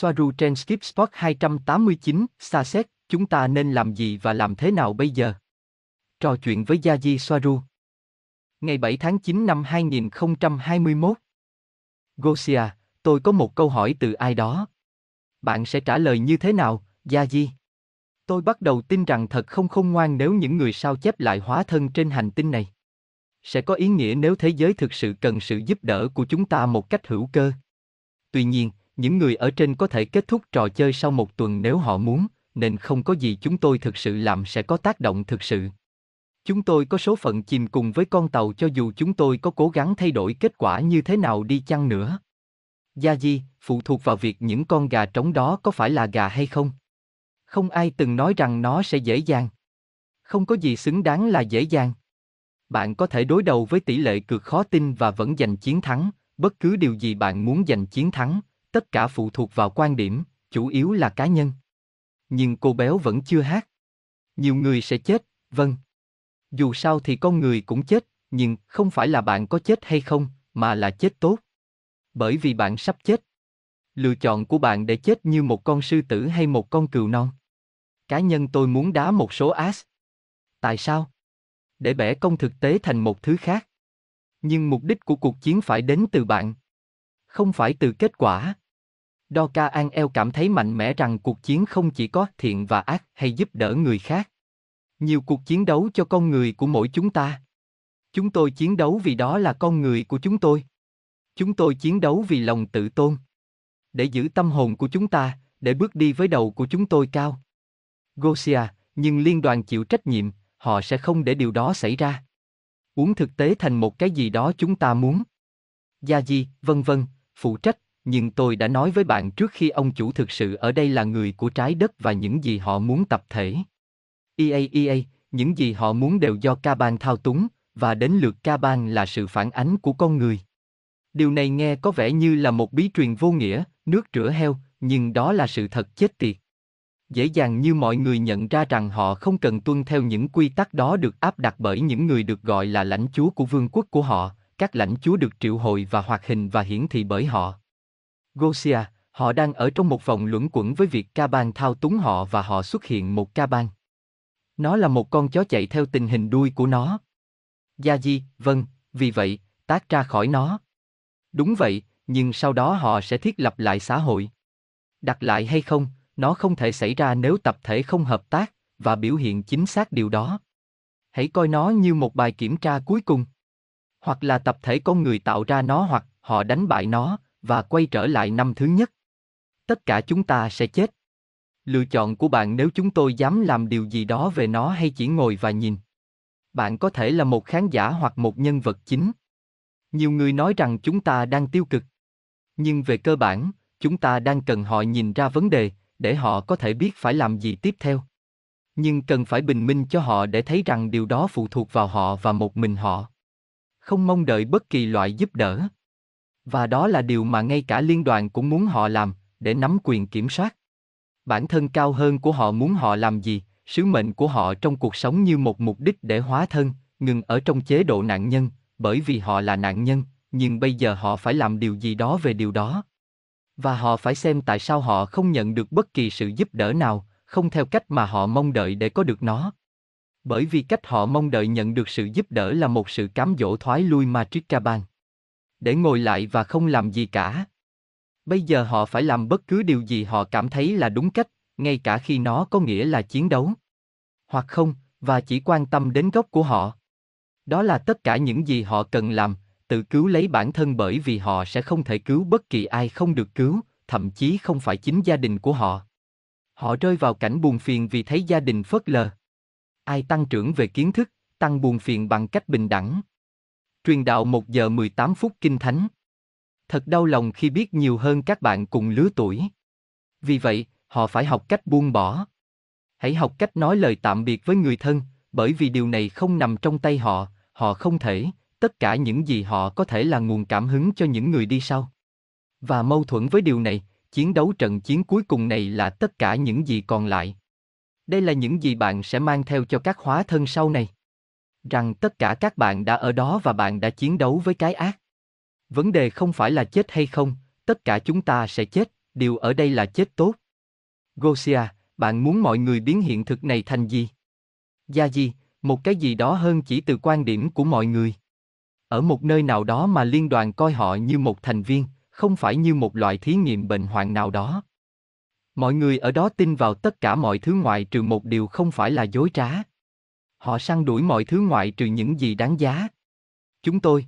Swaruu trên Skip Spot 289, Starseeds, chúng ta nên làm gì và làm thế nào bây giờ? Trò chuyện với Yazhi Swaruu. Ngày 7 tháng 9 năm 2021. Gosia, tôi có một câu hỏi từ ai đó. Bạn sẽ trả lời như thế nào, Yazhi? Tôi bắt đầu tin rằng thật không khôn ngoan nếu những người sao chép lại hóa thân trên hành tinh này. Sẽ có ý nghĩa nếu thế giới thực sự cần sự giúp đỡ của chúng ta một cách hữu cơ. Tuy nhiên, những người ở trên có thể kết thúc trò chơi sau một tuần nếu họ muốn, nên không có gì chúng tôi thực sự làm sẽ có tác động thực sự. Chúng tôi có số phận chìm cùng với con tàu cho dù chúng tôi có cố gắng thay đổi kết quả như thế nào đi chăng nữa. Yazhi, phụ thuộc vào việc những con gà trống đó có phải là gà hay không. Không ai từng nói rằng nó sẽ dễ dàng. Không có gì xứng đáng là dễ dàng. Bạn có thể đối đầu với tỷ lệ cực khó tin và vẫn giành chiến thắng, bất cứ điều gì bạn muốn giành chiến thắng, tất cả phụ thuộc vào quan điểm, chủ yếu là cá nhân. Nhưng cô béo vẫn chưa hát. Nhiều người sẽ chết, vâng. Dù sao thì con người cũng chết, nhưng không phải là bạn có chết hay không, mà là chết tốt. Bởi vì bạn sắp chết. Lựa chọn của bạn để chết như một con sư tử hay một con cừu non. Cá nhân tôi muốn đá một số ass. Tại sao? Để bẻ cong thực tế thành một thứ khác. Nhưng mục đích của cuộc chiến phải đến từ bạn. Không phải từ kết quả. Doka An El cảm thấy mạnh mẽ rằng cuộc chiến không chỉ có thiện và ác hay giúp đỡ người khác. Nhiều cuộc chiến đấu cho con người của mỗi chúng ta. Chúng tôi chiến đấu vì đó là con người của chúng tôi. Chúng tôi chiến đấu vì lòng tự tôn. Để giữ tâm hồn của chúng ta, để bước đi với đầu của chúng tôi cao. Gosia, nhưng liên đoàn chịu trách nhiệm, họ sẽ không để điều đó xảy ra. Uống thực tế thành một cái gì đó chúng ta muốn. Yazhi, vân vân, phụ trách, nhưng tôi đã nói với bạn trước khi ông chủ thực sự ở đây là người của trái đất và những gì họ muốn tập thể. EAEA, những gì họ muốn đều do Caban thao túng, và đến lượt Caban là sự phản ánh của con người. Điều này nghe có vẻ như là một bí truyền vô nghĩa, nước rửa heo, nhưng đó là sự thật chết tiệt. Dễ dàng như mọi người nhận ra rằng họ không cần tuân theo những quy tắc đó được áp đặt bởi những người được gọi là lãnh chúa của vương quốc của họ, các lãnh chúa được triệu hồi và hoạt hình và hiển thị bởi họ. Gosia, họ đang ở trong một vòng luẩn quẩn với việc Caban thao túng họ và họ xuất hiện một Caban. Nó là một con chó chạy theo tình hình đuôi của nó. Yazhi, vâng, vì vậy, tách ra khỏi nó. Đúng vậy, nhưng sau đó họ sẽ thiết lập lại xã hội. Đặt lại hay không, nó không thể xảy ra nếu tập thể không hợp tác, và biểu hiện chính xác điều đó. Hãy coi nó như một bài kiểm tra cuối cùng. Hoặc là tập thể con người tạo ra nó hoặc họ đánh bại nó, và quay trở lại năm thứ nhất. Tất cả chúng ta sẽ chết. Lựa chọn của bạn nếu chúng tôi dám làm điều gì đó về nó hay chỉ ngồi và nhìn. Bạn có thể là một khán giả hoặc một nhân vật chính. Nhiều người nói rằng chúng ta đang tiêu cực. Nhưng về cơ bản, chúng ta đang cần họ nhìn ra vấn đề, để họ có thể biết phải làm gì tiếp theo. Nhưng cần phải bình minh cho họ để thấy rằng điều đó phụ thuộc vào họ và một mình họ. Không mong đợi bất kỳ loại giúp đỡ. Và đó là điều mà ngay cả liên đoàn cũng muốn họ làm, để nắm quyền kiểm soát. Bản thân cao hơn của họ muốn họ làm gì, sứ mệnh của họ trong cuộc sống như một mục đích để hóa thân, ngừng ở trong chế độ nạn nhân, bởi vì họ là nạn nhân, nhưng bây giờ họ phải làm điều gì đó về điều đó. Và họ phải xem tại sao họ không nhận được bất kỳ sự giúp đỡ nào, không theo cách mà họ mong đợi để có được nó. Bởi vì cách họ mong đợi nhận được sự giúp đỡ là một sự cám dỗ thoái lui Matrix Caban. Để ngồi lại và không làm gì cả. Bây giờ họ phải làm bất cứ điều gì họ cảm thấy là đúng cách, ngay cả khi nó có nghĩa là chiến đấu. Hoặc không, và chỉ quan tâm đến gốc của họ. Đó là tất cả những gì họ cần làm, tự cứu lấy bản thân bởi vì họ sẽ không thể cứu bất kỳ ai không được cứu, thậm chí không phải chính gia đình của họ. Họ rơi vào cảnh buồn phiền vì thấy gia đình phớt lờ. Ai tăng trưởng về kiến thức, tăng buồn phiền bằng cách bình đẳng. Truyền đạo 1 giờ 18 phút Kinh Thánh. Thật đau lòng khi biết nhiều hơn các bạn cùng lứa tuổi. Vì vậy, họ phải học cách buông bỏ. Hãy học cách nói lời tạm biệt với người thân, bởi vì điều này không nằm trong tay họ, họ không thể, tất cả những gì họ có thể là nguồn cảm hứng cho những người đi sau. Và mâu thuẫn với điều này, chiến đấu trận chiến cuối cùng này là tất cả những gì còn lại. Đây là những gì bạn sẽ mang theo cho các hóa thân sau này. Rằng tất cả các bạn đã ở đó và bạn đã chiến đấu với cái ác. Vấn đề không phải là chết hay không, tất cả chúng ta sẽ chết, điều ở đây là chết tốt. Gosia, bạn muốn mọi người biến hiện thực này thành gì? Yazhi, một cái gì đó hơn chỉ từ quan điểm của mọi người. Ở một nơi nào đó mà liên đoàn coi họ như một thành viên, không phải như một loại thí nghiệm bệnh hoạn nào đó. Mọi người ở đó tin vào tất cả mọi thứ ngoại trừ một điều không phải là dối trá. Họ săn đuổi mọi thứ ngoại trừ những gì đáng giá. Chúng tôi.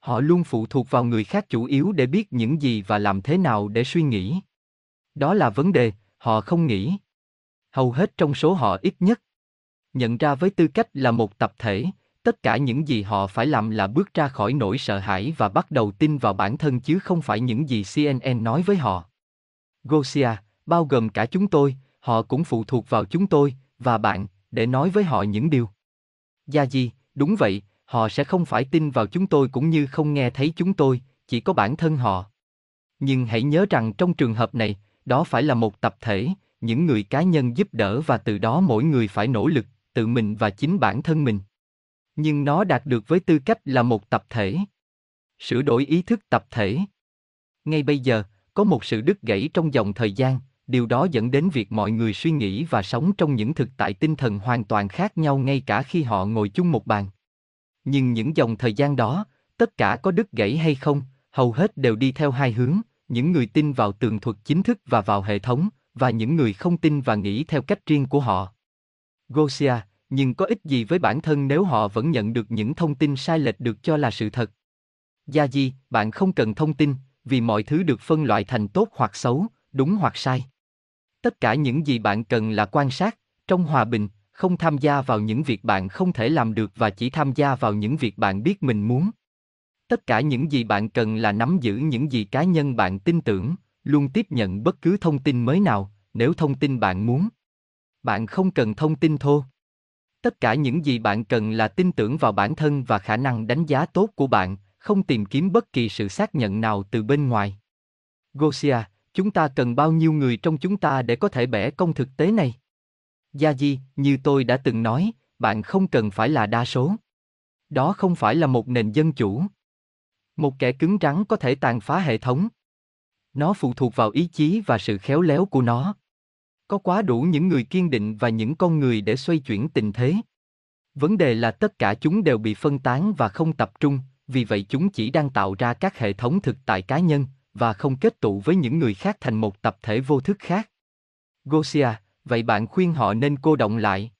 Họ luôn phụ thuộc vào người khác chủ yếu để biết những gì và làm thế nào để suy nghĩ. Đó là vấn đề, họ không nghĩ. Hầu hết trong số họ ít nhất. Nhận ra với tư cách là một tập thể, tất cả những gì họ phải làm là bước ra khỏi nỗi sợ hãi và bắt đầu tin vào bản thân chứ không phải những gì CNN nói với họ. Gosia, bao gồm cả chúng tôi, họ cũng phụ thuộc vào chúng tôi, và bạn, để nói với họ những điều. Yazhi, đúng vậy, họ sẽ không phải tin vào chúng tôi cũng như không nghe thấy chúng tôi, chỉ có bản thân họ. Nhưng hãy nhớ rằng trong trường hợp này, đó phải là một tập thể, những người cá nhân giúp đỡ và từ đó mỗi người phải nỗ lực, tự mình và chính bản thân mình. Nhưng nó đạt được với tư cách là một tập thể. Sửa đổi ý thức tập thể. Ngay bây giờ, có một sự đứt gãy trong dòng thời gian, điều đó dẫn đến việc mọi người suy nghĩ và sống trong những thực tại tinh thần hoàn toàn khác nhau ngay cả khi họ ngồi chung một bàn. Nhưng những dòng thời gian đó, tất cả có đứt gãy hay không, hầu hết đều đi theo hai hướng, những người tin vào tường thuật chính thức và vào hệ thống, và những người không tin và nghĩ theo cách riêng của họ. Gosia, nhưng có ích gì với bản thân nếu họ vẫn nhận được những thông tin sai lệch được cho là sự thật? Yazhi, bạn không cần thông tin, vì mọi thứ được phân loại thành tốt hoặc xấu, đúng hoặc sai. Tất cả những gì bạn cần là quan sát, trong hòa bình, không tham gia vào những việc bạn không thể làm được và chỉ tham gia vào những việc bạn biết mình muốn. Tất cả những gì bạn cần là nắm giữ những gì cá nhân bạn tin tưởng, luôn tiếp nhận bất cứ thông tin mới nào, nếu thông tin bạn muốn. Bạn không cần thông tin thô. Tất cả những gì bạn cần là tin tưởng vào bản thân và khả năng đánh giá tốt của bạn, không tìm kiếm bất kỳ sự xác nhận nào từ bên ngoài. Gosia, chúng ta cần bao nhiêu người trong chúng ta để có thể bẻ cong thực tế này? Yazhi, như tôi đã từng nói, bạn không cần phải là đa số. Đó không phải là một nền dân chủ. Một kẻ cứng rắn có thể tàn phá hệ thống. Nó phụ thuộc vào ý chí và sự khéo léo của nó. Có quá đủ những người kiên định và những con người để xoay chuyển tình thế. Vấn đề là tất cả chúng đều bị phân tán và không tập trung, vì vậy chúng chỉ đang tạo ra các hệ thống thực tại cá nhân, và không kết tụ với những người khác thành một tập thể vô thức khác. Gosia, vậy bạn khuyên họ nên cô đọng lại.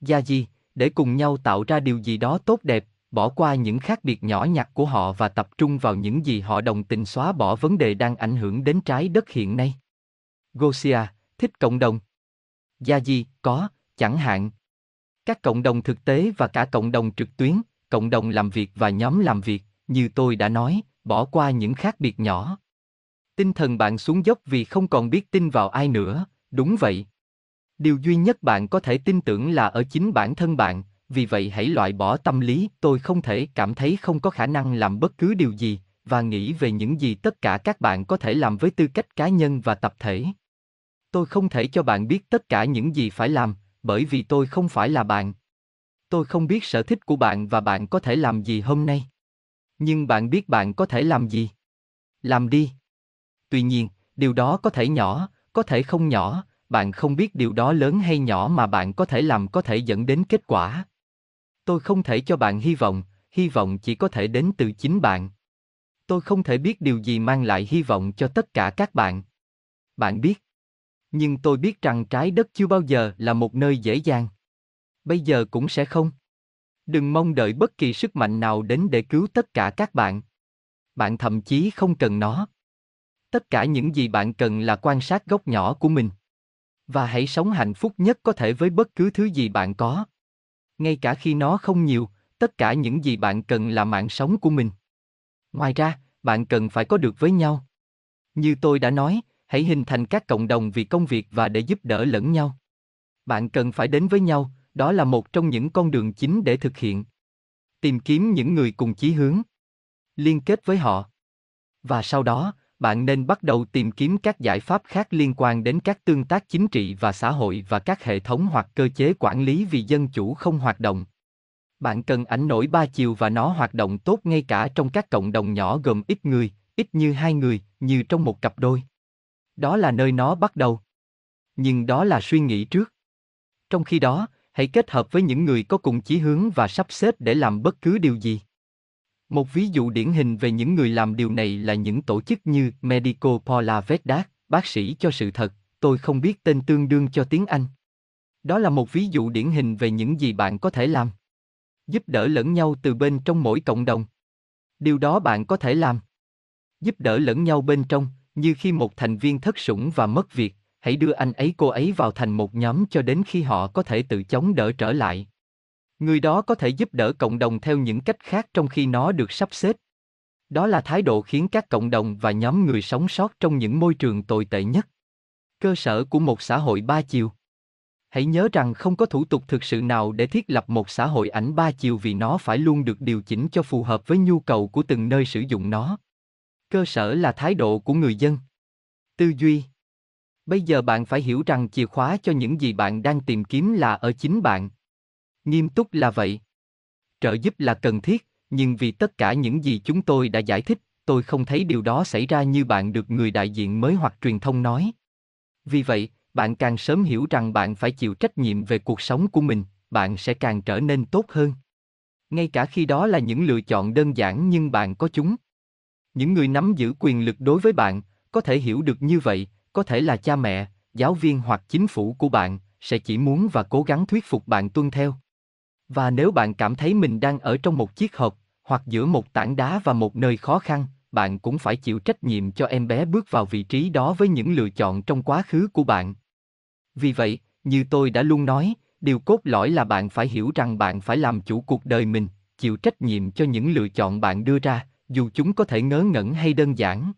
Yazhi, để cùng nhau tạo ra điều gì đó tốt đẹp, bỏ qua những khác biệt nhỏ nhặt của họ và tập trung vào những gì họ đồng tình, xóa bỏ vấn đề đang ảnh hưởng đến trái đất hiện nay. Gosia, thích cộng đồng. Yazhi, có, chẳng hạn. Các cộng đồng thực tế và cả cộng đồng trực tuyến, cộng đồng làm việc và nhóm làm việc, như tôi đã nói, bỏ qua những khác biệt nhỏ. Tinh thần bạn xuống dốc vì không còn biết tin vào ai nữa, đúng vậy. Điều duy nhất bạn có thể tin tưởng là ở chính bản thân bạn, vì vậy hãy loại bỏ tâm lý tôi không thể, cảm thấy không có khả năng làm bất cứ điều gì, và nghĩ về những gì tất cả các bạn có thể làm với tư cách cá nhân và tập thể. Tôi không thể cho bạn biết tất cả những gì phải làm, bởi vì tôi không phải là bạn. Tôi không biết sở thích của bạn và bạn có thể làm gì hôm nay. Nhưng bạn biết bạn có thể làm gì. Làm đi. Tuy nhiên, điều đó có thể nhỏ, có thể không nhỏ, bạn không biết điều đó lớn hay nhỏ mà bạn có thể làm có thể dẫn đến kết quả. Tôi không thể cho bạn hy vọng chỉ có thể đến từ chính bạn. Tôi không thể biết điều gì mang lại hy vọng cho tất cả các bạn. Bạn biết. Nhưng tôi biết rằng trái đất chưa bao giờ là một nơi dễ dàng. Bây giờ cũng sẽ không. Đừng mong đợi bất kỳ sức mạnh nào đến để cứu tất cả các bạn. Bạn thậm chí không cần nó. Tất cả những gì bạn cần là quan sát góc nhỏ của mình. Và hãy sống hạnh phúc nhất có thể với bất cứ thứ gì bạn có. Ngay cả khi nó không nhiều, tất cả những gì bạn cần là mạng sống của mình. Ngoài ra, bạn cần phải có được với nhau. Như tôi đã nói, hãy hình thành các cộng đồng vì công việc và để giúp đỡ lẫn nhau. Bạn cần phải đến với nhau, đó là một trong những con đường chính để thực hiện. Tìm kiếm những người cùng chí hướng. Liên kết với họ. Và sau đó, bạn nên bắt đầu tìm kiếm các giải pháp khác liên quan đến các tương tác chính trị và xã hội và các hệ thống hoặc cơ chế quản lý vì dân chủ không hoạt động. Bạn cần ảnh nổi ba chiều và nó hoạt động tốt ngay cả trong các cộng đồng nhỏ gồm ít người, ít như hai người, như trong một cặp đôi. đó là nơi nó bắt đầu. Nhưng đó là suy nghĩ trước. Trong khi đó, hãy kết hợp với những người có cùng chí hướng và sắp xếp để làm bất cứ điều gì. Một ví dụ điển hình về những người làm điều này là những tổ chức như Medico Paula Vedda, bác sĩ cho sự thật, tôi không biết tên tương đương cho tiếng Anh. Đó là một ví dụ điển hình về những gì bạn có thể làm. Giúp đỡ lẫn nhau từ bên trong mỗi cộng đồng. Điều đó bạn có thể làm. Giúp đỡ lẫn nhau bên trong, như khi một thành viên thất sủng và mất việc, hãy đưa anh ấy cô ấy vào thành một nhóm cho đến khi họ có thể tự chống đỡ trở lại. Người đó có thể giúp đỡ cộng đồng theo những cách khác trong khi nó được sắp xếp. Đó là thái độ khiến các cộng đồng và nhóm người sống sót trong những môi trường tồi tệ nhất. Cơ sở của một xã hội ba chiều. Hãy nhớ rằng không có thủ tục thực sự nào để thiết lập một xã hội ảnh ba chiều vì nó phải luôn được điều chỉnh cho phù hợp với nhu cầu của từng nơi sử dụng nó. Cơ sở là thái độ của người dân. Tư duy. Bây giờ bạn phải hiểu rằng chìa khóa cho những gì bạn đang tìm kiếm là ở chính bạn. Nghiêm túc là vậy. Trợ giúp là cần thiết, nhưng vì tất cả những gì chúng tôi đã giải thích, tôi không thấy điều đó xảy ra như bạn được người đại diện mới hoặc truyền thông nói. Vì vậy, bạn càng sớm hiểu rằng bạn phải chịu trách nhiệm về cuộc sống của mình, bạn sẽ càng trở nên tốt hơn. Ngay cả khi đó là những lựa chọn đơn giản nhưng bạn có chúng. Những người nắm giữ quyền lực đối với bạn, có thể hiểu được như vậy, có thể là cha mẹ, giáo viên hoặc chính phủ của bạn, sẽ chỉ muốn và cố gắng thuyết phục bạn tuân theo. Và nếu bạn cảm thấy mình đang ở trong một chiếc hộp, hoặc giữa một tảng đá và một nơi khó khăn, bạn cũng phải chịu trách nhiệm cho em bé bước vào vị trí đó với những lựa chọn trong quá khứ của bạn. Vì vậy, như tôi đã luôn nói, điều cốt lõi là bạn phải hiểu rằng bạn phải làm chủ cuộc đời mình, chịu trách nhiệm cho những lựa chọn bạn đưa ra, dù chúng có thể ngớ ngẩn hay đơn giản.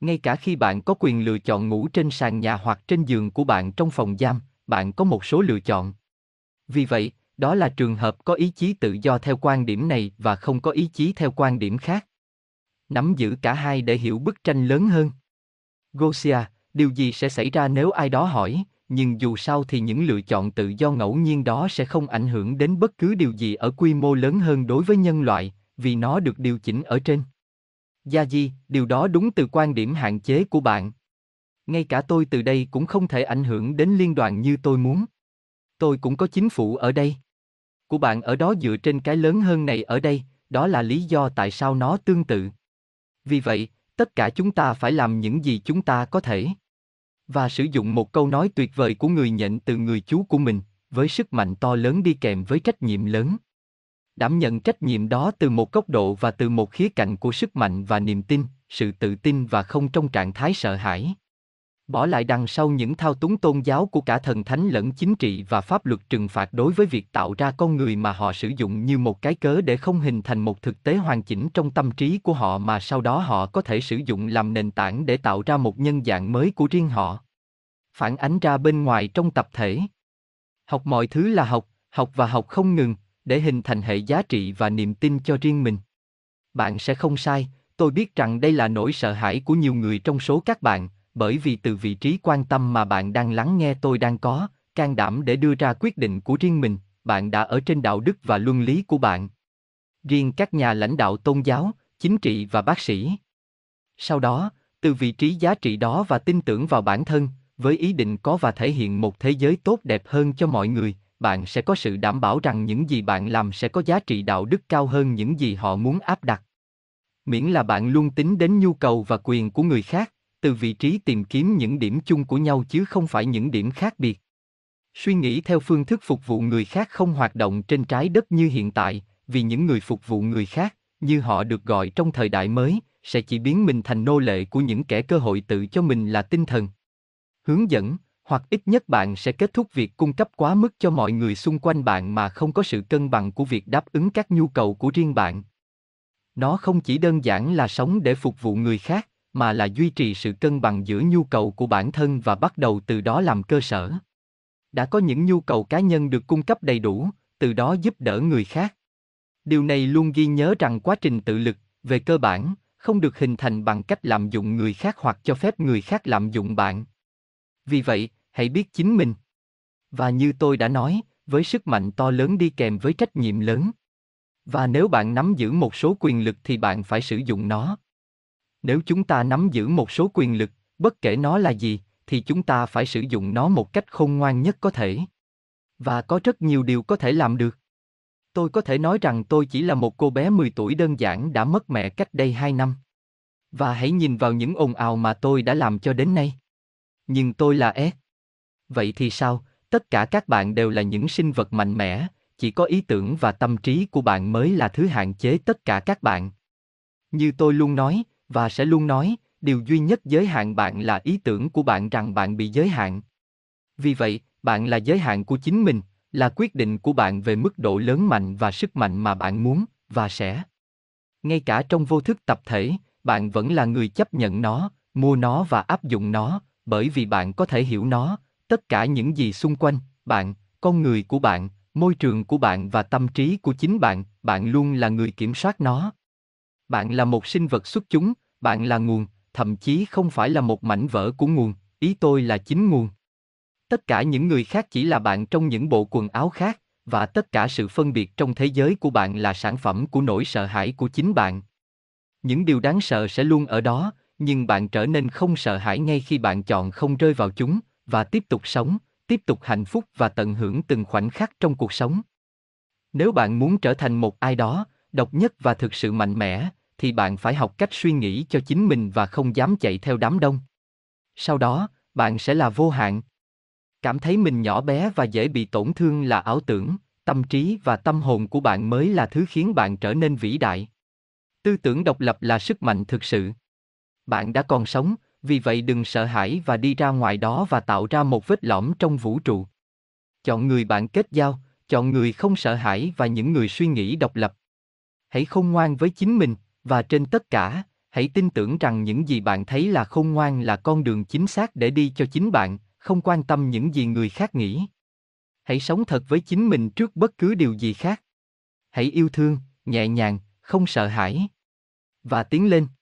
Ngay cả khi bạn có quyền lựa chọn ngủ trên sàn nhà hoặc trên giường của bạn trong phòng giam, bạn có một số lựa chọn. Vì vậy, đó là trường hợp có ý chí tự do theo quan điểm này và không có ý chí theo quan điểm khác. Nắm giữ cả hai để hiểu bức tranh lớn hơn. Gosia, điều gì sẽ xảy ra nếu ai đó hỏi, nhưng dù sao thì những lựa chọn tự do ngẫu nhiên đó sẽ không ảnh hưởng đến bất cứ điều gì ở quy mô lớn hơn đối với nhân loại, vì nó được điều chỉnh ở trên. Yazhi, điều đó đúng từ quan điểm hạn chế của bạn. Ngay cả tôi từ đây cũng không thể ảnh hưởng đến liên đoàn như tôi muốn. Tôi cũng có chính phủ ở đây. Của bạn ở đó dựa trên cái lớn hơn này ở đây, đó là lý do tại sao nó tương tự. Vì vậy, tất cả chúng ta phải làm những gì chúng ta có thể. Và sử dụng một câu nói tuyệt vời của người nhện từ người chú của mình, với sức mạnh to lớn đi kèm với trách nhiệm lớn. Đảm nhận trách nhiệm đó từ một góc độ và từ một khía cạnh của sức mạnh và niềm tin, sự tự tin và không trong trạng thái sợ hãi. Bỏ lại đằng sau những thao túng tôn giáo của cả thần thánh lẫn chính trị và pháp luật trừng phạt đối với việc tạo ra con người mà họ sử dụng như một cái cớ để không hình thành một thực tế hoàn chỉnh trong tâm trí của họ mà sau đó họ có thể sử dụng làm nền tảng để tạo ra một nhân dạng mới của riêng họ. Phản ánh ra bên ngoài trong tập thể. Học mọi thứ là học và học không ngừng, để hình thành hệ giá trị và niềm tin cho riêng mình. Bạn sẽ không sai, tôi biết rằng đây là nỗi sợ hãi của nhiều người trong số các bạn, bởi vì từ vị trí quan tâm mà bạn đang lắng nghe tôi đang có, can đảm để đưa ra quyết định của riêng mình, bạn đã ở trên đạo đức và luân lý của bạn. Riêng các nhà lãnh đạo tôn giáo, chính trị và bác sĩ. Sau đó, từ vị trí giá trị đó và tin tưởng vào bản thân, với ý định có và thể hiện một thế giới tốt đẹp hơn cho mọi người, bạn sẽ có sự đảm bảo rằng những gì bạn làm sẽ có giá trị đạo đức cao hơn những gì họ muốn áp đặt. Miễn là bạn luôn tính đến nhu cầu và quyền của người khác, từ vị trí tìm kiếm những điểm chung của nhau chứ không phải những điểm khác biệt. Suy nghĩ theo phương thức phục vụ người khác không hoạt động trên trái đất như hiện tại, vì những người phục vụ người khác, như họ được gọi trong thời đại mới, sẽ chỉ biến mình thành nô lệ của những kẻ cơ hội tự cho mình là tinh thần. Hướng dẫn, hoặc ít nhất bạn sẽ kết thúc việc cung cấp quá mức cho mọi người xung quanh bạn mà không có sự cân bằng của việc đáp ứng các nhu cầu của riêng bạn. Nó không chỉ đơn giản là sống để phục vụ người khác, mà là duy trì sự cân bằng giữa nhu cầu của bản thân và bắt đầu từ đó làm cơ sở. Đã có những nhu cầu cá nhân được cung cấp đầy đủ, từ đó giúp đỡ người khác. Điều này luôn ghi nhớ rằng quá trình tự lực, về cơ bản, không được hình thành bằng cách lạm dụng người khác hoặc cho phép người khác lạm dụng bạn. Vì vậy, hãy biết chính mình. Và như tôi đã nói, với sức mạnh to lớn đi kèm với trách nhiệm lớn. Và nếu bạn nắm giữ một số quyền lực thì bạn phải sử dụng nó. Nếu chúng ta nắm giữ một số quyền lực, Bất kể nó là gì, thì chúng ta phải sử dụng nó một cách khôn ngoan nhất có thể. Và có rất nhiều điều có thể làm được. Tôi có thể nói rằng tôi chỉ là một cô bé 10 tuổi đơn giản đã mất mẹ cách đây 2 năm. Và hãy nhìn vào những ồn ào mà tôi đã làm cho đến nay. Nhưng tôi là S. Vậy thì sao? Tất cả các bạn đều là những sinh vật mạnh mẽ, chỉ có ý tưởng và tâm trí của bạn mới là thứ hạn chế tất cả các bạn. Như tôi luôn nói, và sẽ luôn nói, điều duy nhất giới hạn bạn là ý tưởng của bạn rằng bạn bị giới hạn. Vì vậy, bạn là giới hạn của chính mình, là quyết định của bạn về mức độ lớn mạnh và sức mạnh mà bạn muốn, và sẽ. Ngay cả trong vô thức tập thể, bạn vẫn là người chấp nhận nó, mua nó và áp dụng nó, bởi vì bạn có thể hiểu nó, tất cả những gì xung quanh, bạn, con người của bạn, môi trường của bạn và tâm trí của chính bạn, bạn luôn là người kiểm soát nó. Bạn là một sinh vật xuất chúng, bạn là nguồn, thậm chí không phải là một mảnh vỡ của nguồn, ý tôi là chính nguồn. Tất cả những người khác chỉ là bạn trong những bộ quần áo khác, và tất cả sự phân biệt trong thế giới của bạn là sản phẩm của nỗi sợ hãi của chính bạn. Những điều đáng sợ sẽ luôn ở đó, nhưng bạn trở nên không sợ hãi ngay khi bạn chọn không rơi vào chúng, và tiếp tục sống, tiếp tục hạnh phúc và tận hưởng từng khoảnh khắc trong cuộc sống. Nếu bạn muốn trở thành một ai đó, độc nhất và thực sự mạnh mẽ, thì bạn phải học cách suy nghĩ cho chính mình và không dám chạy theo đám đông. Sau đó, bạn sẽ là vô hạn. Cảm thấy mình nhỏ bé và dễ bị tổn thương là ảo tưởng, tâm trí và tâm hồn của bạn mới là thứ khiến bạn trở nên vĩ đại. Tư tưởng độc lập là sức mạnh thực sự. Bạn đã còn sống, vì vậy đừng sợ hãi và đi ra ngoài đó và tạo ra một vết lõm trong vũ trụ. Chọn người bạn kết giao, chọn người không sợ hãi và những người suy nghĩ độc lập. Hãy khôn ngoan với chính mình, và trên tất cả, hãy tin tưởng rằng những gì bạn thấy là khôn ngoan là con đường chính xác để đi cho chính bạn, không quan tâm những gì người khác nghĩ. Hãy sống thật với chính mình trước bất cứ điều gì khác. Hãy yêu thương, nhẹ nhàng, không sợ hãi. Và tiến lên.